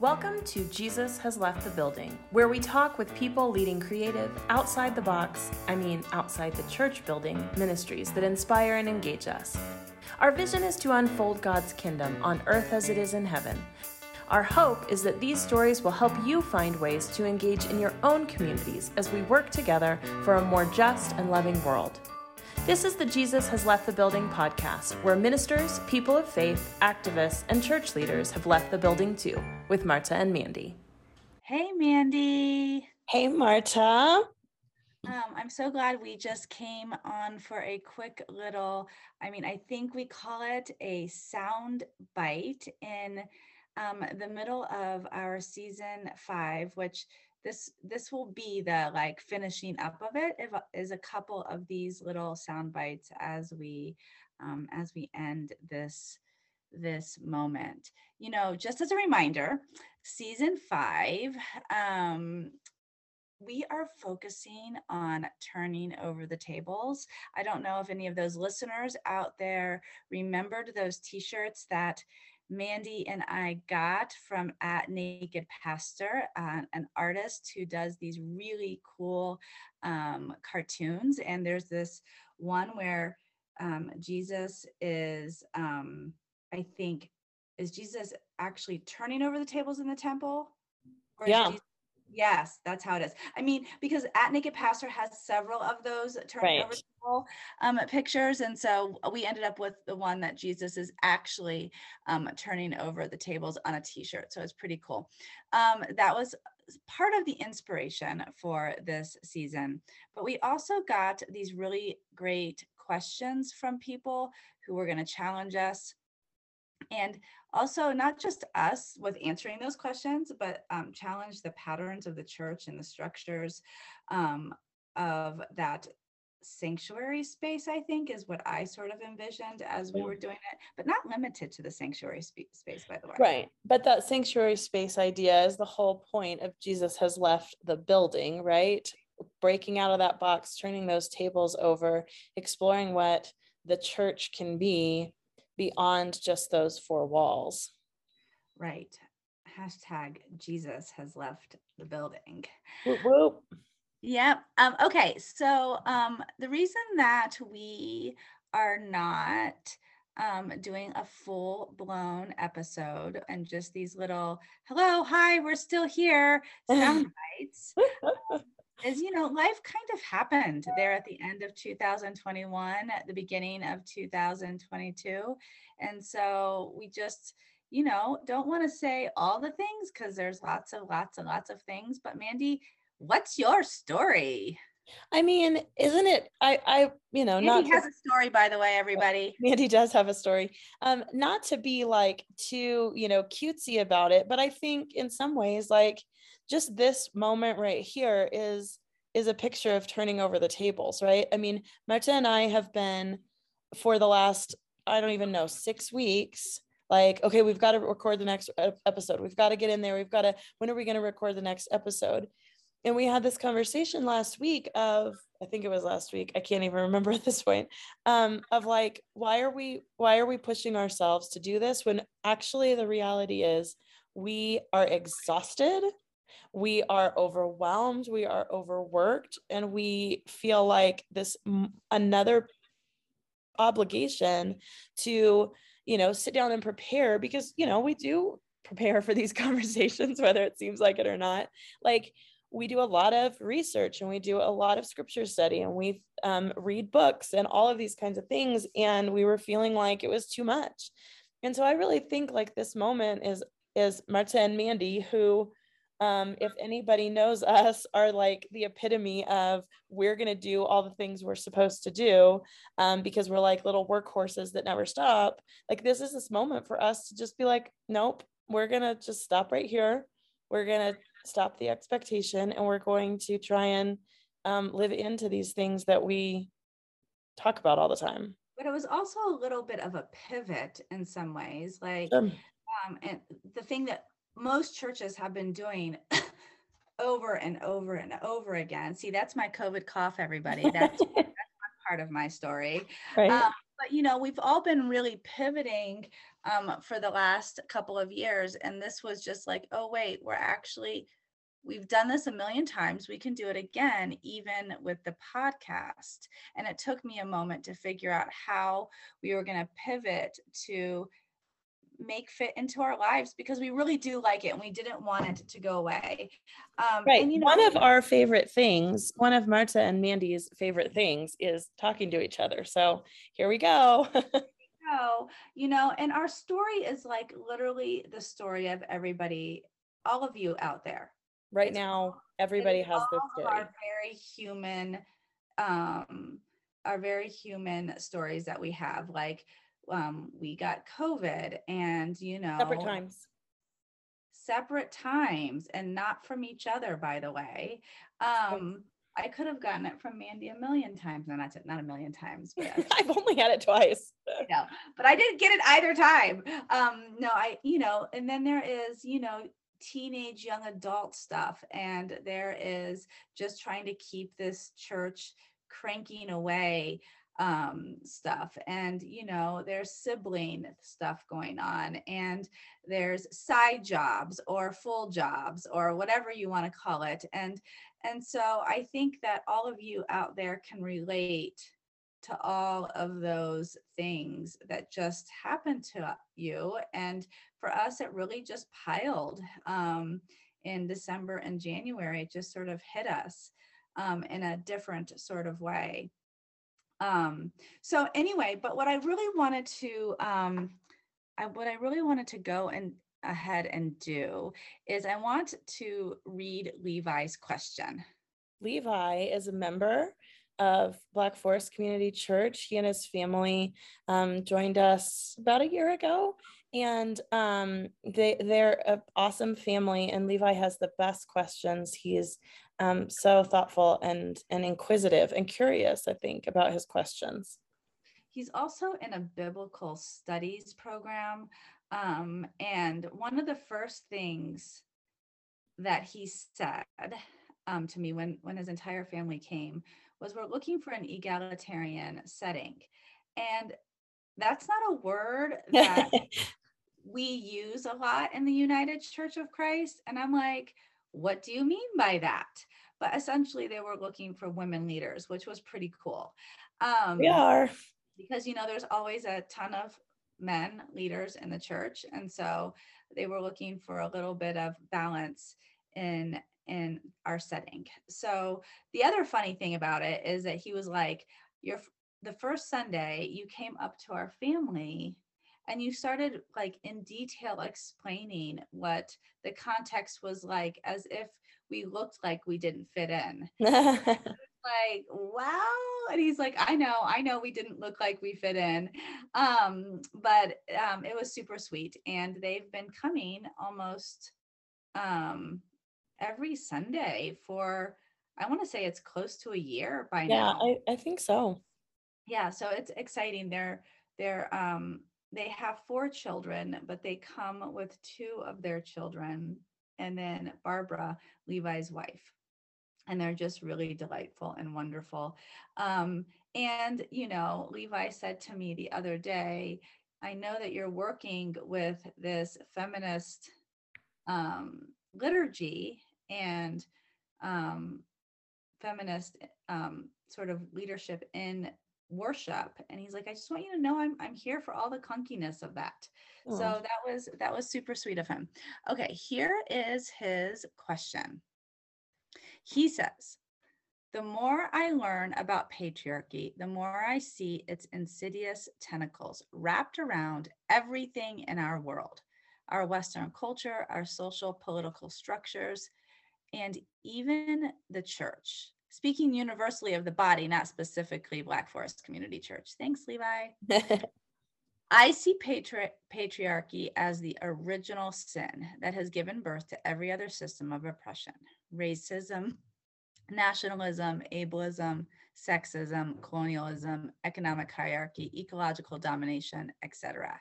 Welcome to Jesus Has Left the Building, where we talk with people leading creative, outside the church building, ministries that inspire and engage us. Our vision is to unfold God's kingdom on earth as it is in heaven. Our hope is that these stories will help you find ways to engage in your own communities as we work together for a more just and loving world. This is the Jesus Has Left the Building podcast, where ministers, people of faith, activists, and church leaders have left the building too, with Marta and Mandy. Hey, Mandy. Hey, Marta. I'm so glad we just came on for a quick little, I think we call it a sound bite in the middle of our season 5, which this will be the finishing up of it. It is a couple of these little sound bites as we end this moment. Just as a reminder, season 5, we are focusing on turning over the tables. I don't know if any of those listeners out there remembered those t-shirts that Mandy and I got from Naked Pastor, an artist who does these really cool cartoons. And there's this one where Jesus is, is Jesus actually turning over the tables in the temple? Or yeah. Yes, that's how it is. Because at Naked Pastor has several of those turning over table pictures. And so we ended up with the one that Jesus is actually turning over the tables on a t-shirt. So it's pretty cool. That was part of the inspiration for this season. But we also got these really great questions from people who were going to challenge us. And also not just us with answering those questions, but challenge the patterns of the church and the structures of that sanctuary space, I think, is what I sort of envisioned as we were doing it, but not limited to the sanctuary space, by the way. Right. But that sanctuary space idea is the whole point of Jesus Has Left the Building, right? Breaking out of that box, turning those tables over, exploring what the church can be beyond just those 4 walls. Right. # Jesus Has Left the Building. Whoop, whoop. Yep. Okay. So the reason that we are not doing a full-blown episode and just these little, hello, hi, we're still here, sound bites, is, life kind of happened there at the end of 2021, at the beginning of 2022. And so we just, don't want to say all the things because there's lots of things. But Mandy, what's your story? Isn't it, Mandy has a story, by the way, everybody. Mandy does have a story. Not to be too, cutesy about it, but I think in some ways, just this moment right here is a picture of turning over the tables, right? Marta and I have been for the last, 6 weeks, we've got to record the next episode. We've got to get in there. When are we going to record the next episode? And we had this conversation last week I think it was last week, I can't even remember at this point, why are we pushing ourselves to do this when actually the reality is we are exhausted, we are overwhelmed, we are overworked, and we feel like this another obligation to, sit down and prepare because, we do prepare for these conversations, whether it seems like it or not. We do a lot of research and we do a lot of scripture study and we read books and all of these kinds of things. And we were feeling like it was too much. And so I really think this moment is Marta and Mandy, who, if anybody knows us, are the epitome of we're going to do all the things we're supposed to do because we're little workhorses that never stop. This is this moment for us to just be nope, we're going to just stop right here. We're going to stop the expectation and we're going to try and live into these things that we talk about all the time. But it was also a little bit of a pivot in some ways, and the thing that most churches have been doing over and over and over again. See, that's my COVID cough, everybody. That's one part of my story. Right. But, you know, we've all been really pivoting for the last couple of years. And this was just like, oh, wait, we've done this a million times. We can do it again, even with the podcast. And it took me a moment to figure out how we were going to pivot to make fit into our lives, because we really do like it and we didn't want it to go away. Right. And, you know, one of our favorite things, one of Marta and Mandy's favorite things is talking to each other. So here we go. You know, and our story is like literally the story of everybody, all of you out there. Right now, everybody has this story. Our very human stories that we have, like we got COVID and, you know, separate times and not from each other, by the way. I could have gotten it from Mandy a million times. No, not a million times. But I've only had it twice. No, but I didn't get it either time. And then there is, you know, teenage young adult stuff, and there is just trying to keep this church cranking away stuff, and you know, there's sibling stuff going on, and there's side jobs or full jobs or whatever you want to call it, and so I think that all of you out there can relate to all of those things that just happened to you. And for us, it really just piled in December and January. It just sort of hit us in a different sort of way. So anyway, but what I really wanted to, go ahead and do is I want to read Levi's question. Levi is a member of Black Forest Community Church. He and his family joined us about a year ago, and they're an awesome family, and Levi has the best questions. He's so thoughtful and inquisitive and curious, I think, about his questions. He's also in a biblical studies program, and one of the first things that he said to me when his entire family came was, we're looking for an egalitarian setting. And that's not a word that we use a lot in the United Church of Christ. And I'm like, what do you mean by that? But essentially they were looking for women leaders, which was pretty cool. We are. Because, you know, there's always a ton of men leaders in the church. And so they were looking for a little bit of balance in our setting. So the other funny thing about it is that he was like, the first Sunday you came up to our family and you started like in detail explaining what the context was like, as if we looked like we didn't fit in. Like, wow. And he's like, I know we didn't look like we fit in. But it was super sweet. And they've been coming almost, every Sunday for, I want to say it's close to a year by now. Yeah, I think so. Yeah, so it's exciting. They have 4 children, but they come with 2 of their children, and then Barbara, Levi's wife. And they're just really delightful and wonderful. And, you know, Levi said to me the other day, I know that you're working with this feminist liturgy and feminist sort of leadership in worship, and he's like, I just want you to know I'm here for all the clunkiness of that. Oh. So that was super sweet of him. Okay, here is his question. He says, the more I learn about patriarchy, the more I see its insidious tentacles wrapped around everything in our world, our Western culture, our social political structures, and even the church. Speaking universally of the body, not specifically Black Forest Community Church. Thanks, Levi. I see patriarchy as the original sin that has given birth to every other system of oppression: racism, nationalism, ableism, sexism, colonialism, economic hierarchy, ecological domination, etc.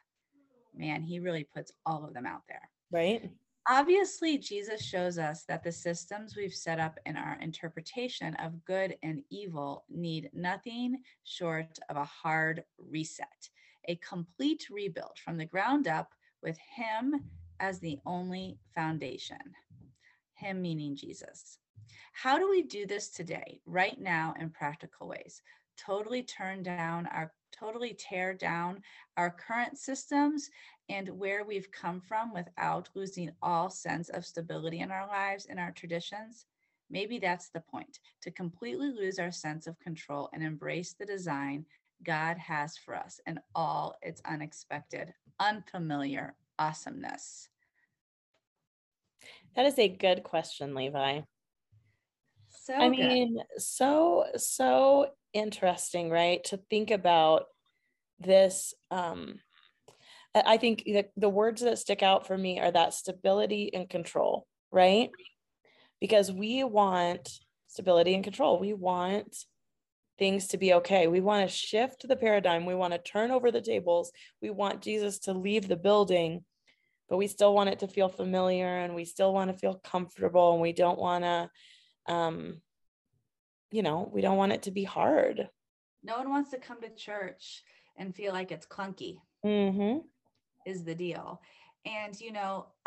Man, he really puts all of them out there. Right. Obviously, Jesus shows us that the systems we've set up in our interpretation of good and evil need nothing short of a hard reset, a complete rebuild from the ground up with him as the only foundation, him meaning Jesus. How do we do this today, right now, in practical ways? Totally tear down our current systems and where we've come from without losing all sense of stability in our lives and our traditions? Maybe that's the point, to completely lose our sense of control and embrace the design God has for us and all its unexpected, unfamiliar awesomeness. That is a good question, Levi. So I mean, good. So interesting, right? To think about this, I think the words that stick out for me are that stability and control, right? Because we want stability and control. We want things to be okay. We want to shift the paradigm. We want to turn over the tables. We want Jesus to leave the building, but we still want it to feel familiar, and we still want to feel comfortable, and we don't want to, we don't want it to be hard. No one wants to come to church and feel like it's clunky. Mm-hmm. Is the deal. And,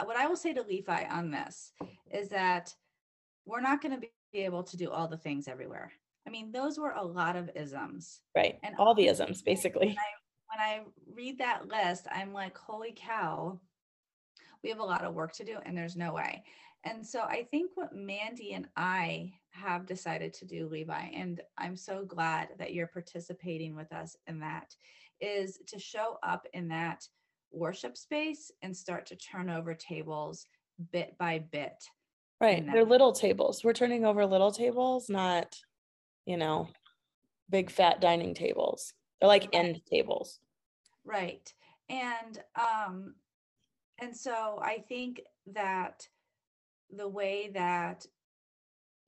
what I will say to Levi on this is that we're not going to be able to do all the things everywhere. I mean, those were a lot of isms. Right. And all the isms, basically. When I read that list, I'm like, holy cow, we have a lot of work to do, and there's no way. And so I think what Mandy and I have decided to do, Levi, and I'm so glad that you're participating with us in that, is to show up in that worship space and start to turn over tables bit by bit. Right. They're little tables. We're turning over little tables, not, big fat dining tables. They're like end tables. Right. And so I think that the way that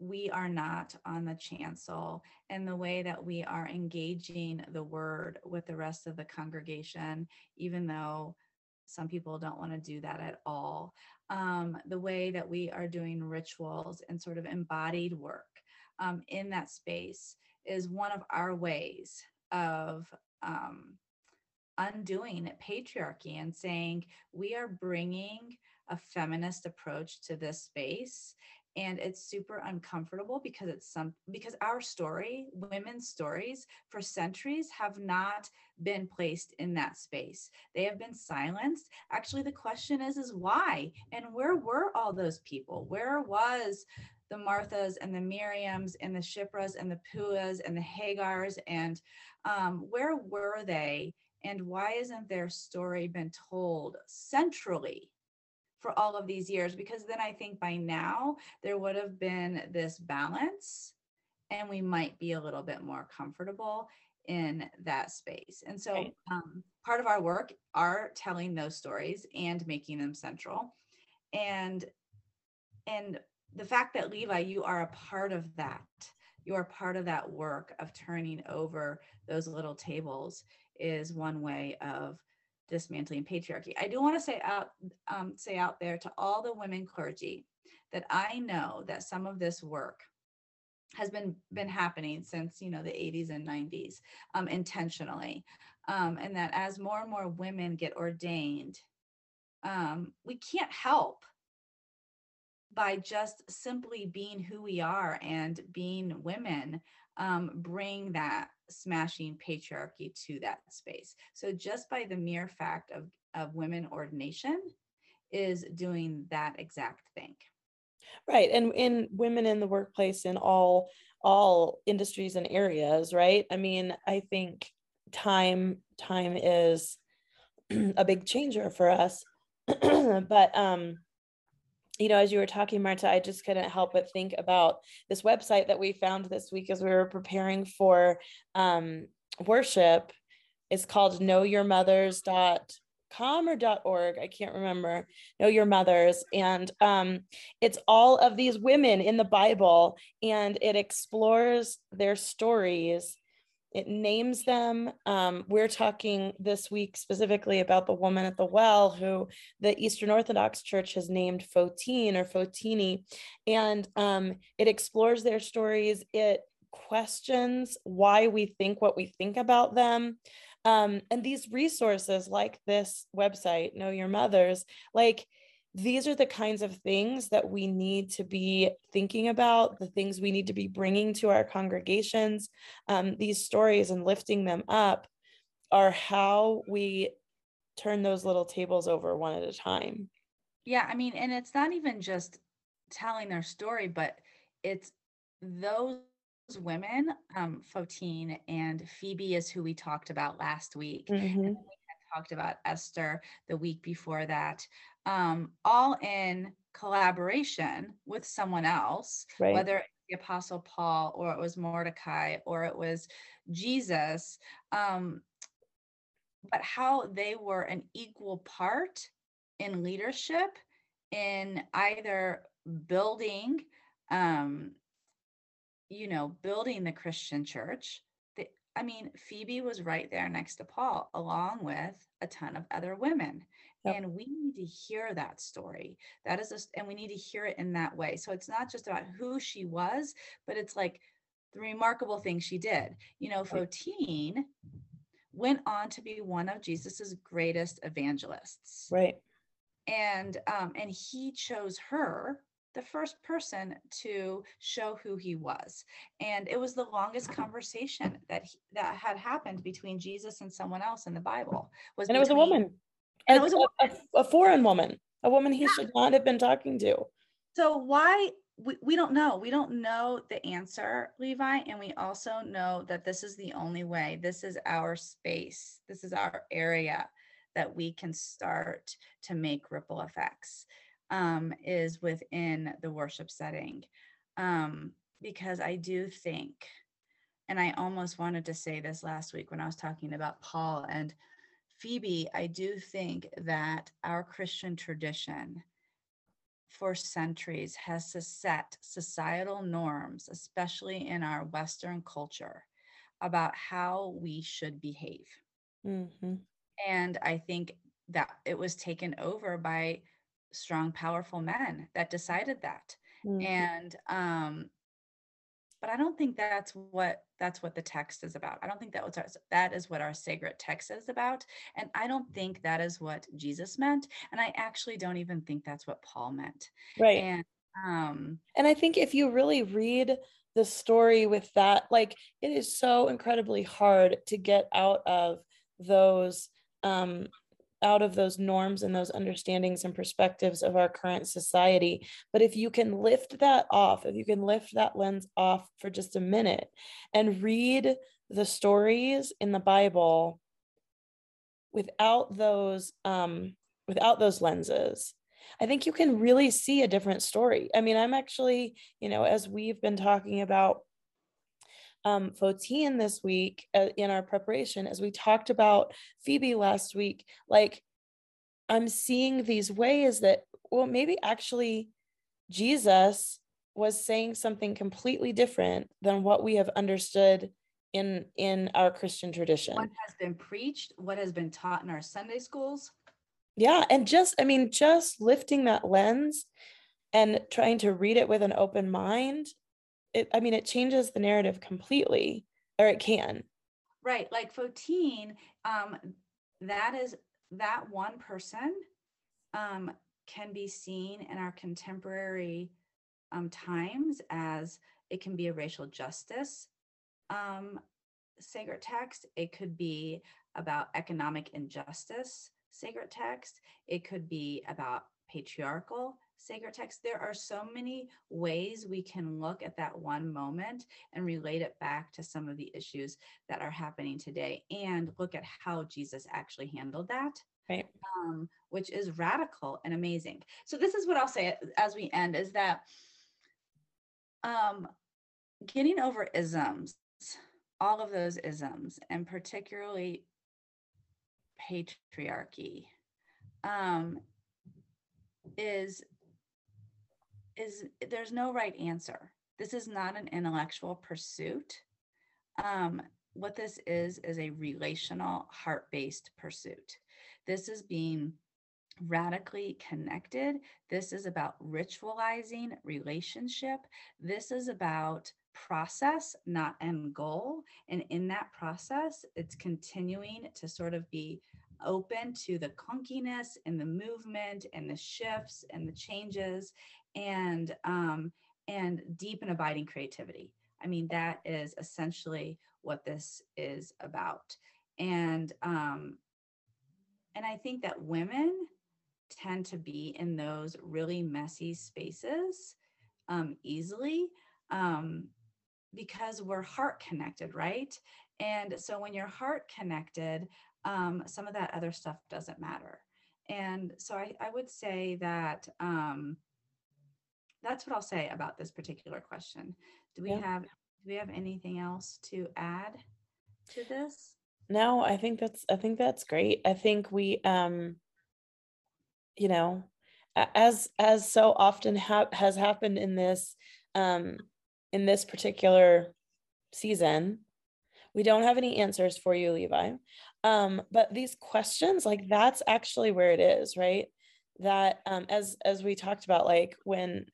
we are not on the chancel and the way that we are engaging the word with the rest of the congregation, even though some people don't want to do that at all, the way that we are doing rituals and sort of embodied work in that space is one of our ways of undoing patriarchy and saying we are bringing a feminist approach to this space. And it's super uncomfortable because because our story, women's stories for centuries, have not been placed in that space. They have been silenced. Actually, the question is why? And where were all those people? Where was the Marthas and the Miriams and the Shipras and the Puas and the Hagars? And where were they? And why isn't their story been told centrally for all of these years? Because then I think by now there would have been this balance, and we might be a little bit more comfortable in that space. And so right. Part of our work are telling those stories and making them central. And the fact that, Levi, you are a part of that, you are part of that work of turning over those little tables, is one way of dismantling patriarchy. I do want to say out there to all the women clergy that I know that some of this work has been happening since the 80s and 90s intentionally, and that as more and more women get ordained, we can't help by just simply being who we are and being women, bring that smashing patriarchy to that space. So just by the mere fact of women ordination is doing that exact thing. Right. And in women in the workplace, in all industries and areas, right? I mean, I think time is a big changer for us. But as you were talking, Marta, I just couldn't help but think about this website that we found this week as we were preparing for worship. It's called knowyourmothers.com or .org. I can't remember. Know Your Mothers. And it's all of these women in the Bible, and it explores their stories It names them. We're talking this week specifically about the woman at the well, who the Eastern Orthodox Church has named Photine or Photini. And it explores their stories. It questions why we think what we think about them. And these resources like this website, Know Your Mothers, like these are the kinds of things that we need to be thinking about, the things we need to be bringing to our congregations. These stories and lifting them up are how we turn those little tables over one at a time. Yeah, I mean, and it's not even just telling their story, but it's those women, Photine and Phoebe is who we talked about last week. Mm-hmm. And we had talked about Esther the week before that, all in collaboration with someone else, right. Whether it's the Apostle Paul or it was Mordecai or it was Jesus, but how they were an equal part in leadership in either building building the Christian church. Phoebe was right there next to Paul, along with a ton of other women. Yep. And we need to hear that story. That is, and we need to hear it in that way. So it's not just about who she was, but it's like the remarkable thing she did. Photine went on to be one of Jesus's greatest evangelists. Right. And he chose her, the first person to show who he was. And it was the longest conversation that had happened between Jesus and someone else in the Bible. And it was a woman. And it was a foreign woman, a woman he should not have been talking to. So why, we don't know. We don't know the answer, Levi. And we also know that this is the only way. This is our space. This is our area that we can start to make ripple effects. Is within the worship setting, because I do think, and I almost wanted to say this last week when I was talking about Paul and Phoebe, I do think that our Christian tradition for centuries has set societal norms, especially in our Western culture, about how we should behave. Mm-hmm. And I think that it was taken over by strong, powerful men that decided that. Mm-hmm. And but I don't think that's what the text is about. I don't think that is what our sacred text is about. And I don't think that is what Jesus meant. And I actually don't even think that's what Paul meant. Right. And I think if you really read the story with that, like, it is so incredibly hard to get out of those norms and those understandings and perspectives of our current society. But if you can lift that off, if you can lift that lens off for just a minute and read the stories in the Bible without those lenses, I think you can really see a different story. I mean, I'm actually, as we've been talking about Photine this week in our preparation, as we talked about Phoebe last week, like, I'm seeing these ways that, well, maybe actually Jesus was saying something completely different than what we have understood in our Christian tradition. What has been preached, what has been taught in our Sunday schools. Yeah. And just lifting that lens and trying to read it with an open mind, it changes the narrative completely, or it can. Right. Like Photine, that one person can be seen in our contemporary times as, it can be a racial justice sacred text. It could be about economic injustice sacred text. It could be about patriarchal sacred text. There are so many ways we can look at that one moment and relate it back to some of the issues that are happening today and look at how Jesus actually handled that, right. Which is radical and amazing. So this is what I'll say as we end, is that getting over isms, all of those isms, and particularly patriarchy, is there's no right answer. This is not an intellectual pursuit. what this is a relational, heart-based pursuit. This is being radically connected. This is about ritualizing relationship. This is about process, not end goal. And in that process, it's continuing to sort of be open to the clunkiness and the movement and the shifts and the changes and deep and abiding creativity. I mean, that is essentially what this is about. And I think that women tend to be in those really messy spaces easily because we're heart connected, right? And so when you're heart connected, some of that other stuff doesn't matter. And so I would say that that's what I'll say about this particular question. Do we have anything else to add to this? No, I think that's great. I think we, you know, as so often has happened in this particular season, we don't have any answers for you, Levi. But these questions, like, that's actually where it is, right? That as we talked about, like, when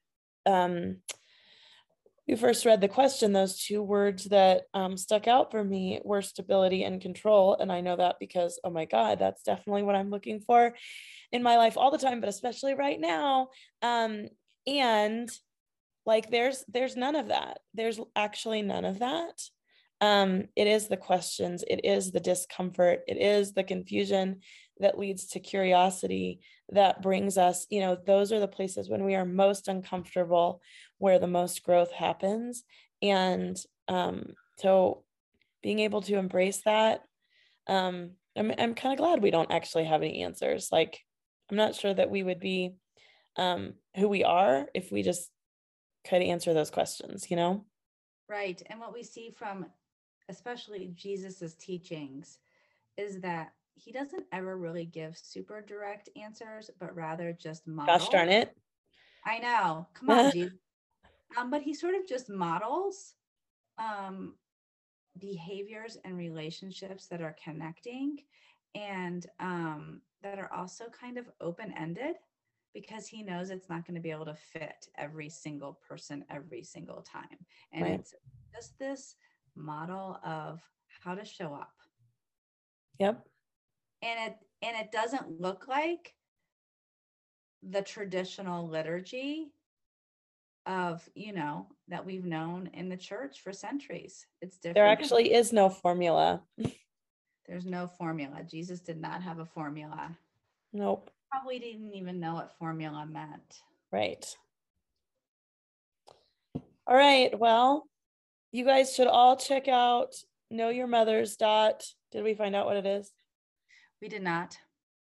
we first read the question, those two words that stuck out for me were stability and control. And I know that because, oh my God, that's definitely what I'm looking for in my life all the time, but especially right now. And like, there's none of that. There's actually none of that. It is the questions, it is the discomfort, it is the confusion that leads to curiosity that brings us, you know, those are the places when we are most uncomfortable, where the most growth happens. And so being able to embrace that, I'm kind of glad we don't actually have any answers. Like, I'm not sure that we would be who we are if we just could answer those questions, you know? Right. And what we see from especially Jesus's teachings is that he doesn't ever really give super direct answers, but rather just model. Gosh darn it. I know. Come on, Jesus. But he sort of just models behaviors and relationships that are connecting and that are also kind of open-ended, because he knows it's not going to be able to fit every single person every single time. And right. It's just this model of how to show up. Yep. And it doesn't look like the traditional liturgy of, you know, that we've known in the church for centuries. It's different. There actually is no formula. There's no formula. Jesus did not have a formula. Nope. Probably didn't even know what formula meant. Right. All right. Well, you guys should all check out Know Your Mothers. Did we find out what it is? We did not.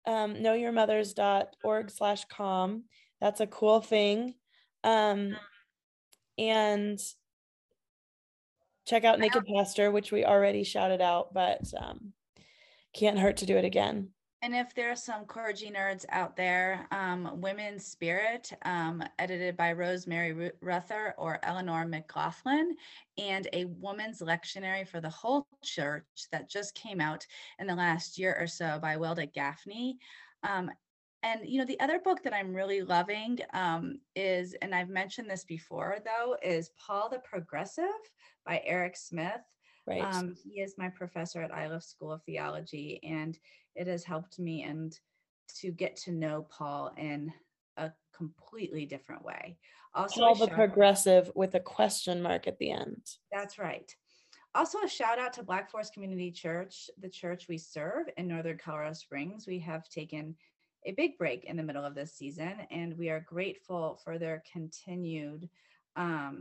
knowyourmothers.org/com. That's a cool thing. And check out Naked Pastor, which we already shouted out, but can't hurt to do it again. And if there are some clergy nerds out there, Women's Spirit, edited by Rosemary Ruether or Eleanor McLaughlin, and A Woman's Lectionary for the Whole Church that just came out in the last year or so by Wilda Gaffney. And, you know, the other book that I'm really loving is, and I've mentioned this before, though, is Paul the Progressive by Eric Smith. Right. He is my professor at Iliff School of Theology, and it has helped me and to get to know Paul in a completely different way. Also, Paul the Progressive with a question mark at the end. That's right. Also, a shout out to Black Forest Community Church, the church we serve in Northern Colorado Springs. We have taken a big break in the middle of this season, and we are grateful for their continued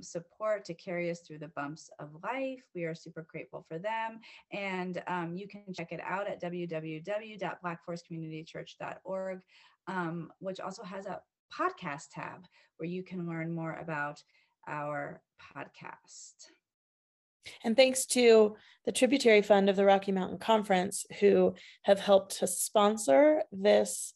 support to carry us through the bumps of life. We are super grateful for them. And you can check it out at www.blackforestcommunitychurch.org, which also has a podcast tab where you can learn more about our podcast. And thanks to the Tributary Fund of the Rocky Mountain Conference, who have helped to sponsor this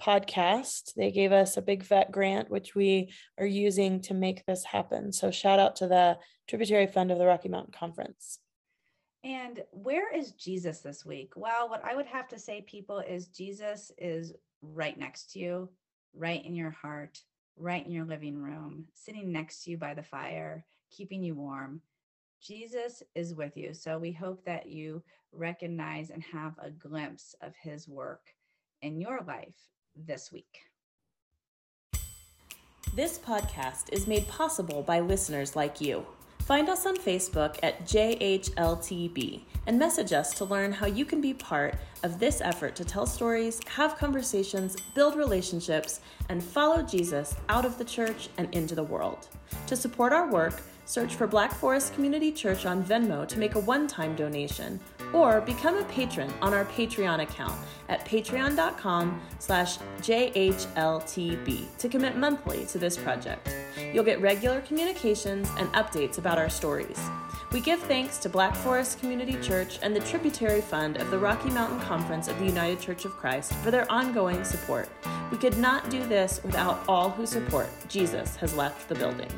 podcast. They gave us a big vet grant, which we are using to make this happen. So shout out to the Tributary Fund of the Rocky Mountain Conference. And where is Jesus this week? Well, what I would have to say, people, is Jesus is right next to you, right in your heart, right in your living room, sitting next to you by the fire, keeping you warm. Jesus is with you. So we hope that you recognize and have a glimpse of his work in your life this week. This podcast is made possible by listeners like you. Find us on Facebook at JHLTB and message us to learn how you can be part of this effort to tell stories, have conversations, build relationships, and follow Jesus out of the church and into the world. To support our work, search for Black Forest Community Church on Venmo to make a one-time donation, or become a patron on our Patreon account at patreon.com/JHLTB to commit monthly to this project. You'll get regular communications and updates about our stories. We give thanks to Black Forest Community Church and the Tributary Fund of the Rocky Mountain Conference of the United Church of Christ for their ongoing support. We could not do this without all who support Jesus Has Left the Building.